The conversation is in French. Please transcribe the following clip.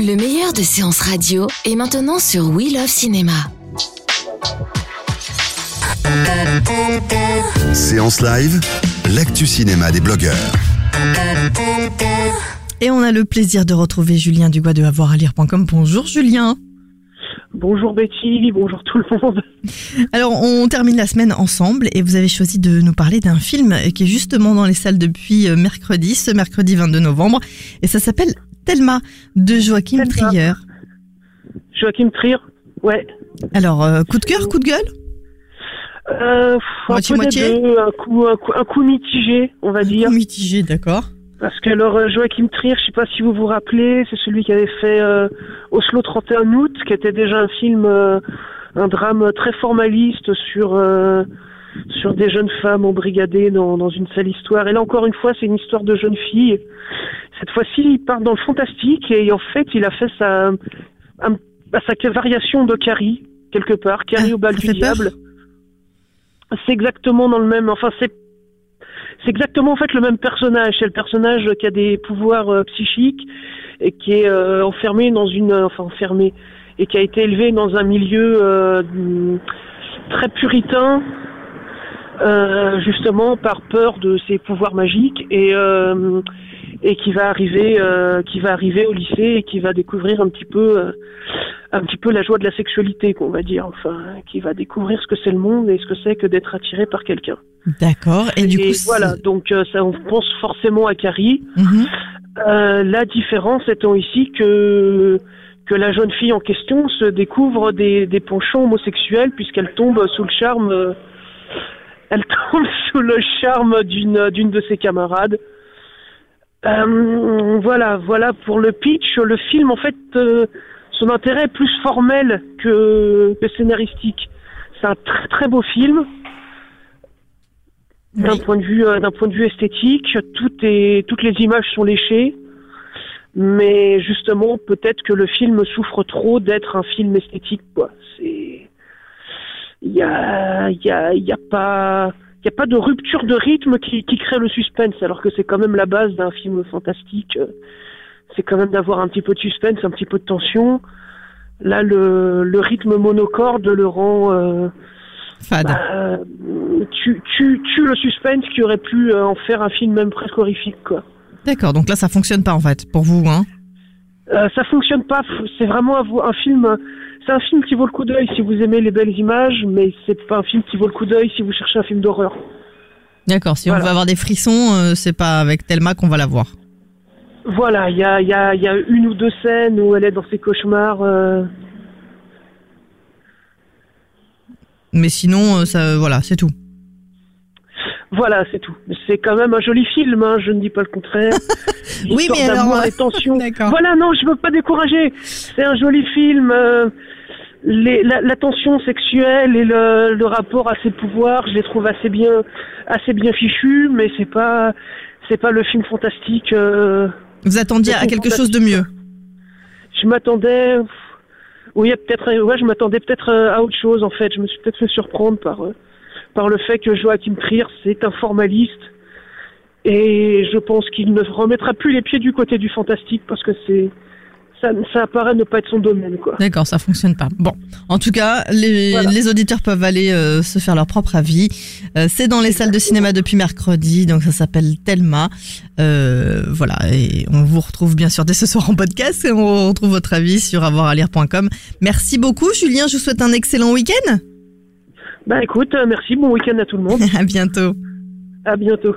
Le meilleur de Séance Radio est maintenant sur We Love Cinéma. Séance live, l'actu cinéma des blogueurs. Et on a le plaisir de retrouver Julien Dubois de Avoir à lire.com. Bonjour Julien. Bonjour Betty, bonjour tout le monde. Alors on termine la semaine ensemble et vous avez choisi de nous parler d'un film qui est justement dans les salles depuis mercredi, ce mercredi 22 novembre. Et ça s'appelle Thelma de Joachim Trier. Joachim Trier, ouais. Alors coup de cœur, coup de gueule ? Moitié-moitié. Un coup mitigé, on va dire. Un coup mitigé, d'accord. Parce que alors Joachim Trier, je sais pas si vous vous rappelez, c'est celui qui avait fait Oslo 31 août, qui était déjà un film, un drame très formaliste sur des jeunes femmes embrigadées dans une sale histoire. Et là encore une fois, c'est une histoire de jeune fille. Cette fois-ci, il part dans le fantastique et en fait, il a fait sa variation de Carrie quelque part, Carrie au bal du diable. C'est exactement dans le même, enfin c'est exactement en fait le même personnage, c'est le personnage qui a des pouvoirs psychiques et qui est enfermé et qui a été élevé dans un milieu très puritain, justement par peur de ses pouvoirs magiques et qui va arriver au lycée et qui va découvrir un petit peu la joie de la sexualité, qu'on va dire, enfin, qui va découvrir ce que c'est le monde et ce que c'est que d'être attiré par quelqu'un. D'accord. Et du coup, voilà. Donc, ça, on pense forcément à Carrie. Mm-hmm. La différence étant ici que la jeune fille en question se découvre des penchants homosexuels puisqu'elle tombe sous le charme. Elle tombe sous le charme d'une de ses camarades. Voilà pour le pitch. Le film, en fait, son intérêt est plus formel que scénaristique. C'est un très très beau film. Oui. D'un point de vue esthétique, toutes les images sont léchées. Mais justement, peut-être que le film souffre trop d'être un film esthétique, quoi. Il n'y a pas de rupture de rythme qui crée le suspense, alors que c'est quand même la base d'un film fantastique. C'est quand même d'avoir un petit peu de suspense, un petit peu de tension. Là, le rythme monocorde le rend fade. Tue le suspense qui aurait pu en faire un film même presque horrifique, quoi. D'accord, donc là, ça fonctionne pas en fait pour vous, hein ? Ça fonctionne pas. C'est vraiment un film. C'est un film qui vaut le coup d'œil si vous aimez les belles images, mais c'est pas un film qui vaut le coup d'œil si vous cherchez un film d'horreur. D'accord. Si on veut avoir des frissons, c'est pas avec Thelma qu'on va la voir. Voilà, il y a une ou deux scènes où elle est dans ses cauchemars. Mais sinon, c'est tout. Voilà, c'est tout. C'est quand même un joli film, hein, je ne dis pas le contraire. Oui, mais alors... Les tensions. Voilà, non, je ne veux pas décourager. C'est un joli film. La tension sexuelle et le rapport à ses pouvoirs, je les trouve assez bien fichus, mais c'est pas le film fantastique. Vous attendiez à quelque chose de mieux. Je m'attendais... Oui, je m'attendais peut-être à autre chose, en fait. Je me suis peut-être fait surprendre par le fait que Joachim Trier, c'est un formaliste. Et je pense qu'il ne remettra plus les pieds du côté du fantastique parce que ça apparaît ne pas être son domaine, quoi. D'accord, ça fonctionne pas. Bon, en tout cas, les auditeurs peuvent aller se faire leur propre avis. C'est dans les salles de cinéma depuis mercredi, donc ça s'appelle Thelma. Et on vous retrouve bien sûr dès ce soir en podcast et on retrouve votre avis sur avoiralire.com. Merci beaucoup Julien, je vous souhaite un excellent week-end. Bah écoute, merci, bon week-end à tout le monde. À bientôt. À bientôt.